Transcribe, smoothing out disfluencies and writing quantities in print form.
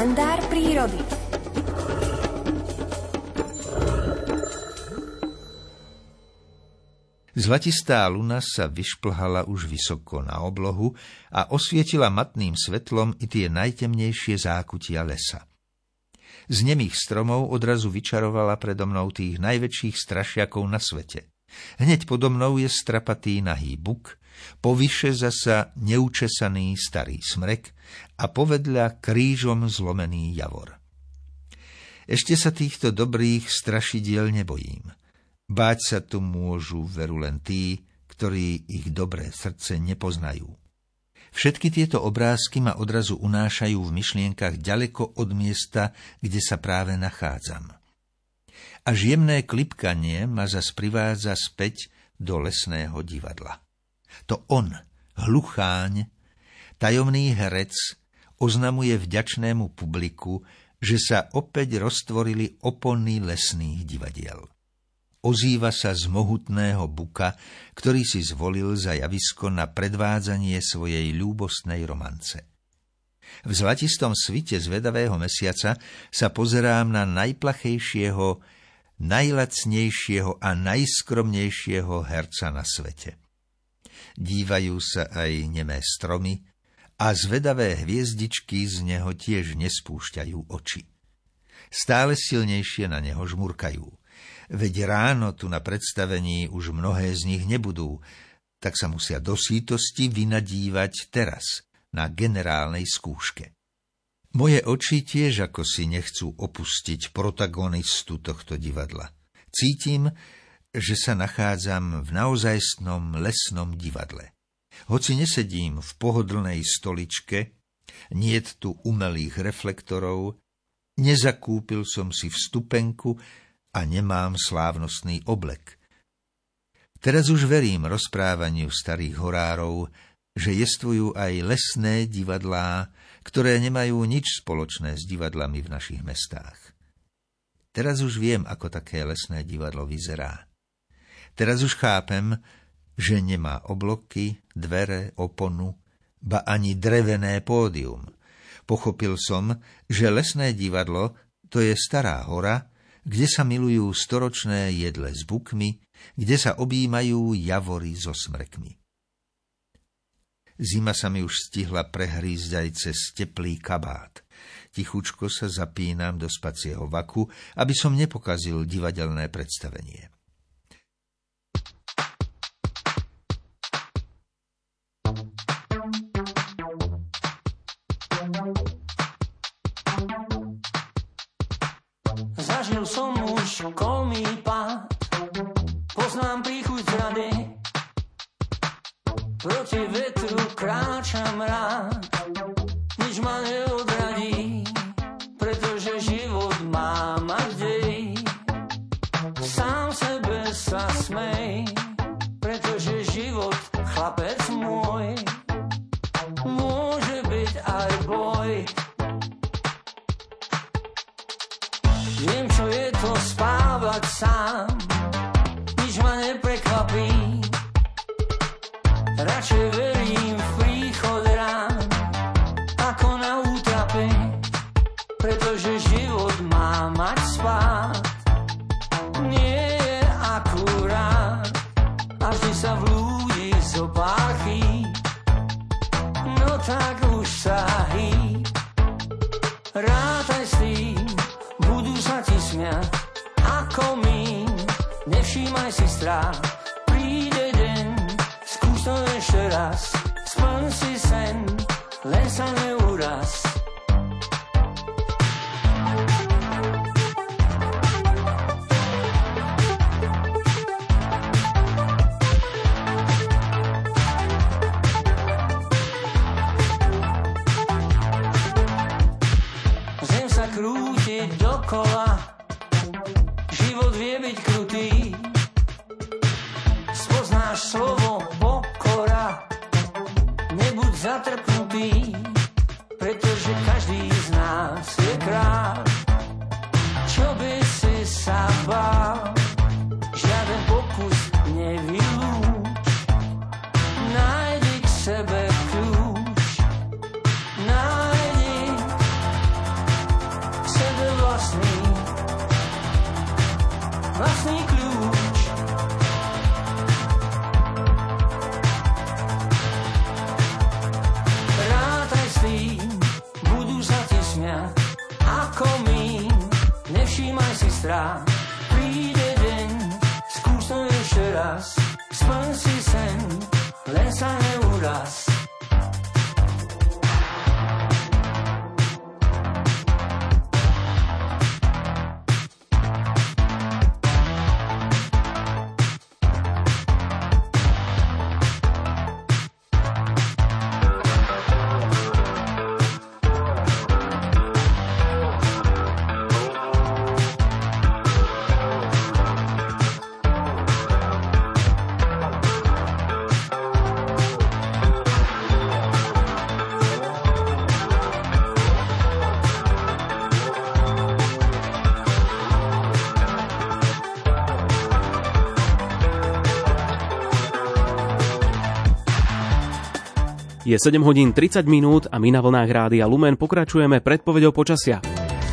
kalendár prírody. Zlatistá luna sa vyšplhala už vysoko na oblohu a osvietila matným svetlom i tie najtemnejšie zákutia lesa. Z nemých stromov odrazu vyčarovala predo mnou tých najväčších strašiakov na svete. Hneď podo mnou je strapatý nahý buk, povyše zasa neučesaný starý smrek a povedľa krížom zlomený javor. Ešte sa týchto dobrých strašidiel nebojím. Báť sa tu môžu veru len tí, ktorí ich dobré srdce nepoznajú. Všetky tieto obrázky ma odrazu unášajú v myšlienkach ďaleko od miesta, kde sa práve nachádzam. Až jemné klipkanie ma zas privádza späť do lesného divadla. To on, hlucháň, tajomný herec, oznamuje vďačnému publiku, že sa opäť roztvorili opony lesných divadiel. Ozýva sa z mohutného buka, ktorý si zvolil za javisko na predvádzanie svojej ľúbostnej romance. V zlatistom svite zvedavého mesiaca sa pozerám na najplachejšieho, najlacnejšieho a najskromnejšieho herca na svete. Dívajú sa aj nemé stromy a zvedavé hviezdičky z neho tiež nespúšťajú oči. Stále silnejšie na neho žmurkajú. Veď ráno tu na predstavení už mnohé z nich nebudú, tak sa musia do sítosti vynadívať teraz, na generálnej skúške. Moje oči tiež ako si nechcú opustiť protagonistu tohto divadla. Cítim, že sa nachádzam v naozajstnom lesnom divadle. Hoci nesedím v pohodlnej stoličke, niet tu umelých reflektorov, nezakúpil som si vstupenku a nemám slávnostný oblek. Teraz už verím rozprávaniu starých horárov, že jestvujú aj lesné divadlá, ktoré nemajú nič spoločné s divadlami v našich mestách. Teraz už viem, ako také lesné divadlo vyzerá. Teraz už chápem, že nemá obloky, dvere, oponu, ba ani drevené pódium. Pochopil som, že lesné divadlo to je stará hora, kde sa milujú storočné jedle s bukmi, kde sa objímajú javory so smrkmi. Zima sa mi už stihla prehrísť aj cez teplý kabát. Tichučko sa zapínam do spacieho vaku, aby som nepokazil divadelné predstavenie. Zažil som už kolmý pád, poznám príchuť zrady. Proti vetru kráčam rád, nič ma neodradí, pretože život má mrdej. Sám sebe sa smej, pretože život, chlapec môj, môže byť aj boj. Viem, čo je to spávať sám, nič ma neprekvapí. Radšej verím v príchod rán, ako na útrape, pretože život má mať spát. Nie je akurát a vždy sa v ľudí zopár chýb. No tak už sa hýb. Rátaj s tým, budú sa ti smiať, ako my. Nevšímaj si strach, príde deň. To ešte raz, splň si sen, len sa neuraz. Zem sa krúti dokola, život vie byť krutý. Spoznáš slovo pokora, nebuď zatrpnutý, pretože každý z nás je kráľ. Čo by si sa bál, žiaden pokus nevylúč. Nájdi k sebe kľúč, nájdi zajtra príde deň, skúsme ešte raz, splň si sen, len sa neuraz. Je 7 hodín 30 minút a my na vlnách Rádia Lumen pokračujeme predpovedou počasia.